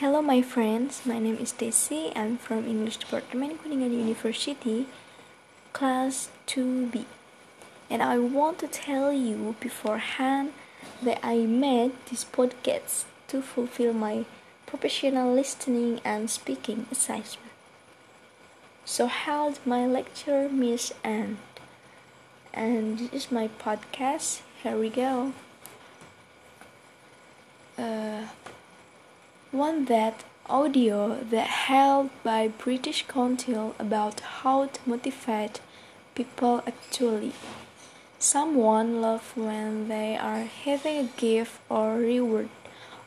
Hello my friends, my name is Stacy. I'm from English Department, Kuningan University, Class 2B. And I want to tell you beforehand that I made this podcast to fulfill my professional listening and speaking assignment. So how did my lecture miss end? And this is my podcast. Here we go. One that audio that held by British Council about how to motivate people actually. Someone loves when they are having a gift or reward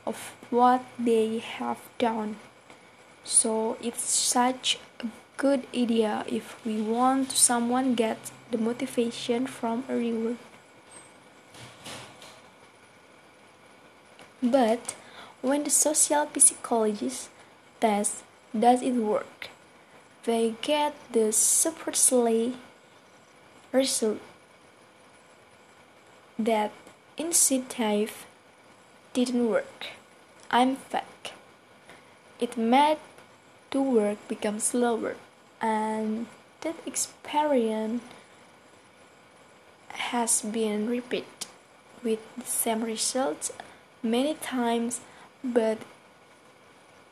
of what they have done. So it's such a good idea if we want someone get the motivation from a reward. But when the social psychologist test does it work, they get the super silly result that initiative didn't work. I'm fake. It made the work become slower, and that experience has been repeated with the same results many times. But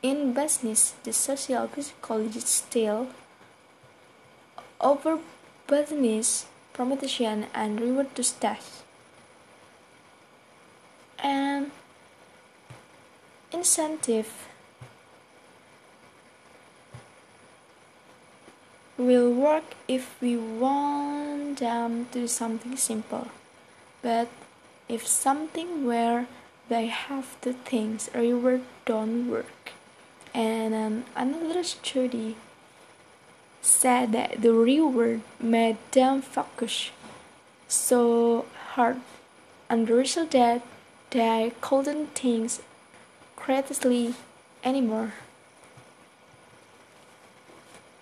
in business, the social psychologist still over business promotion and reward to staff. And incentive will work if we want them to do something simple. But if something where they have the things reward don't work. And another study said that the reward made them focus so hard and the result that they couldn't think creatively anymore.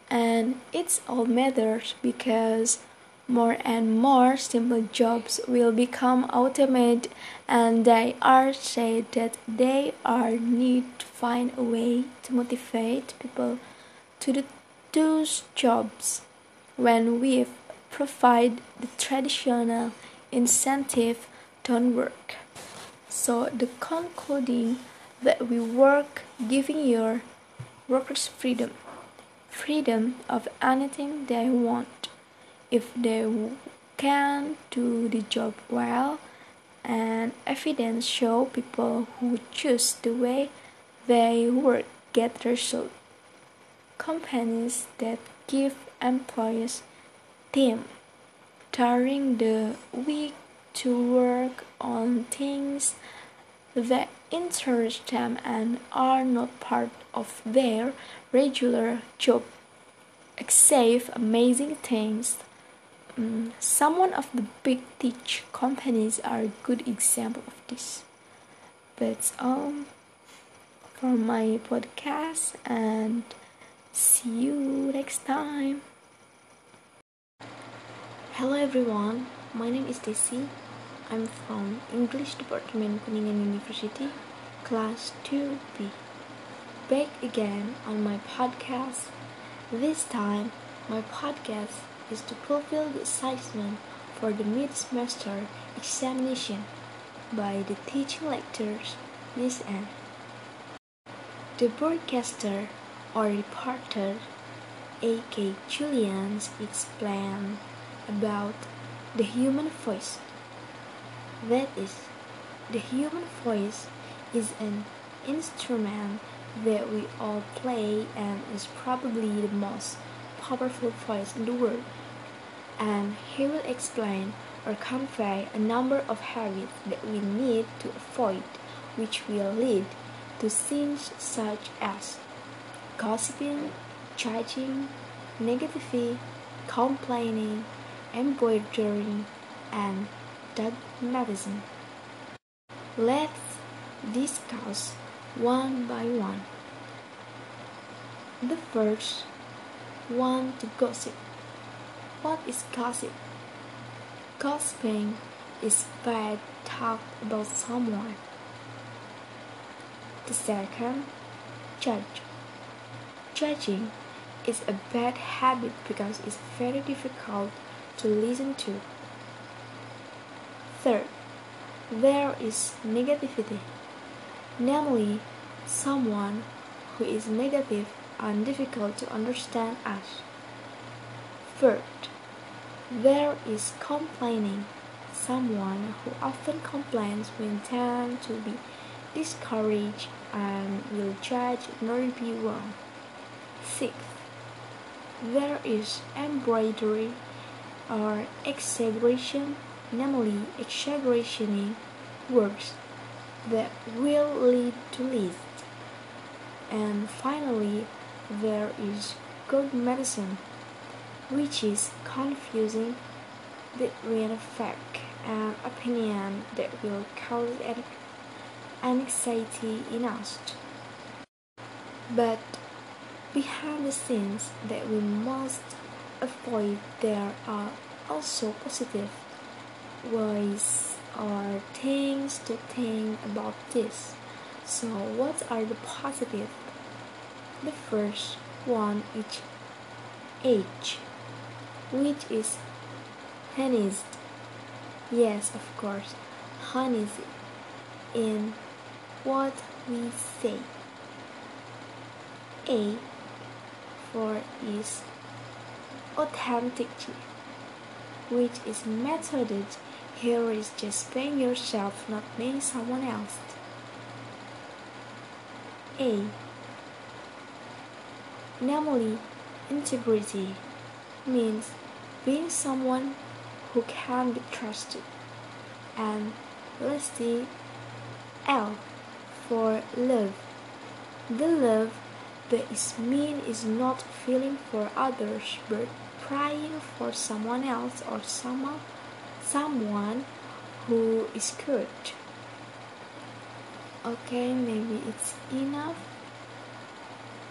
And it's all matters because more and more simple jobs will become automated, and they are said that they are need to find a way to motivate people to do those jobs when we provide the traditional incentive don't work. So the concluding that we work giving your workers freedom of anything they want. If they can do the job well, and evidence show people who choose the way they work get results. Companies that give employees time during the week to work on things that interest them and are not part of their regular job, achieve amazing things. Some of the big tech companies are a good example of this. That's all for my podcast, and see you next time. Hello everyone, my name is Stacy. I'm from English Department, Penning University, Class 2B. Back again on my podcast. This time, my podcast is to fulfill the assignment for the mid-semester examination by the teaching lectures this end. The broadcaster or reporter A.K. Julians explained about the human voice. That is, the human voice is an instrument that we all play and is probably the most powerful voice in the world, and he will explain or convey a number of habits that we need to avoid, which will lead to sins such as gossiping, judging, negativity, complaining, embroidering, and dogmatism. Let's discuss one by one. The first one to gossip. What is gossip? Gossiping is bad talk about someone. The second judge. Judging is a bad habit because it's very difficult to listen to. Third, there is negativity, namely someone who is negative and difficult to understand us. Fourth, there is complaining, someone who often complains when tend to be discouraged and will judge nor be wrong. Sixth, there is embroidery or exaggeration, namely exaggerating words that will lead to lists. And finally, there is good medicine, which is confusing between fact and opinion that will cause anxiety in us. But behind the scenes that we must avoid, there are also positive ways or things to think about this. So what are the positive? The first one is age, which is honest. Yes, of course, honest in what we say. A for is authenticity, which is method. Here is just being yourself, not being someone else. A, namely integrity, means being someone who can be trusted. And let's see, L for love. The love that is mean is not feeling for others but praying for someone else or someone who is good. Okay, maybe it's enough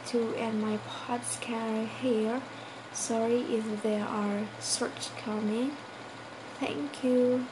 to end my podcast here. Sorry if there are search coming. Thank you.